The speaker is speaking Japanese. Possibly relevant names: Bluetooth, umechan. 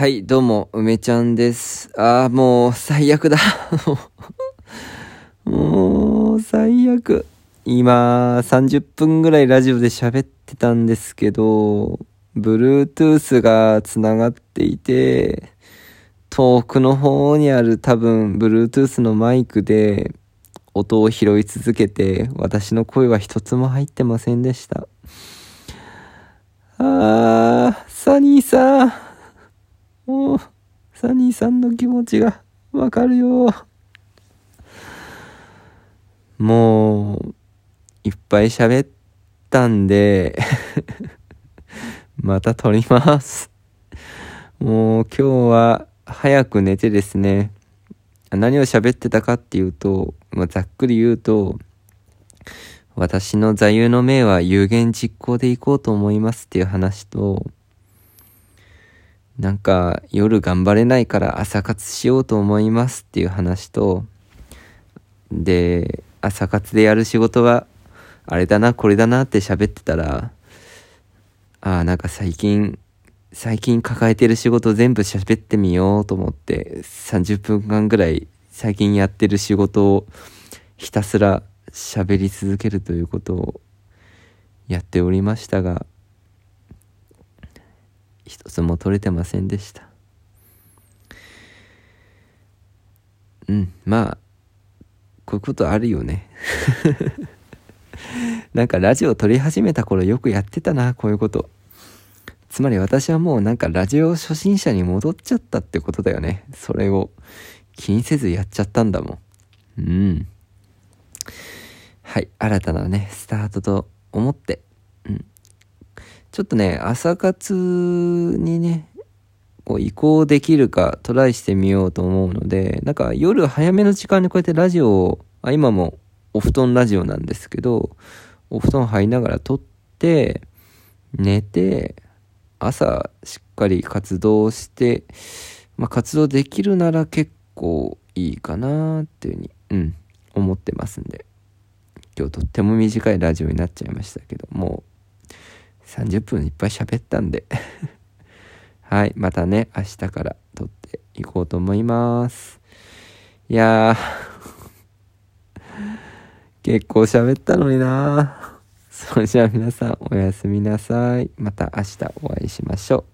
はい、どうも、梅ちゃんです。もう、最悪だ。もう、最悪。今、30分ぐらいラジオで喋ってたんですけど、Bluetooth がつながっていて、遠くの方にある多分、Bluetooth のマイクで、音を拾い続けて、私の声は一つも入ってませんでした。サニーさん。サニーさんの気持ちがわかるよ。もういっぱい喋ったんでまた撮ります。もう今日は早く寝てですね、何を喋ってたかっていうと、ざっくり言うと、私の座右の銘は有言実行でいこうと思いますっていう話と、なんか夜頑張れないから朝活しようと思いますっていう話と、で朝活でやる仕事はあれだなこれだなって喋ってたら、なんか最近抱えてる仕事全部喋ってみようと思って、30分間ぐらい最近やってる仕事をひたすら喋り続けるということをやっておりましたが、一つも取れてませんでした。まあこういうことあるよねなんかラジオ撮り始めた頃よくやってたな、こういうこと。つまり私はもうなんかラジオ初心者に戻っちゃったってことだよね。それを気にせずやっちゃったんだもん。はい、新たなねスタートと思って、ちょっとね、朝活にね、こう移行できるかトライしてみようと思うので、なんか夜早めの時間にこうやってラジオを、今もお布団ラジオなんですけど、お布団入りながら撮って、寝て、朝しっかり活動して、活動できるなら結構いいかなっていうふうに、思ってますんで、今日とっても短いラジオになっちゃいましたけど、もう、30分いっぱい喋ったんではい、またね明日から撮っていこうと思います。いや結構喋ったのにな。それじゃあ皆さんおやすみなさい。また明日お会いしましょう。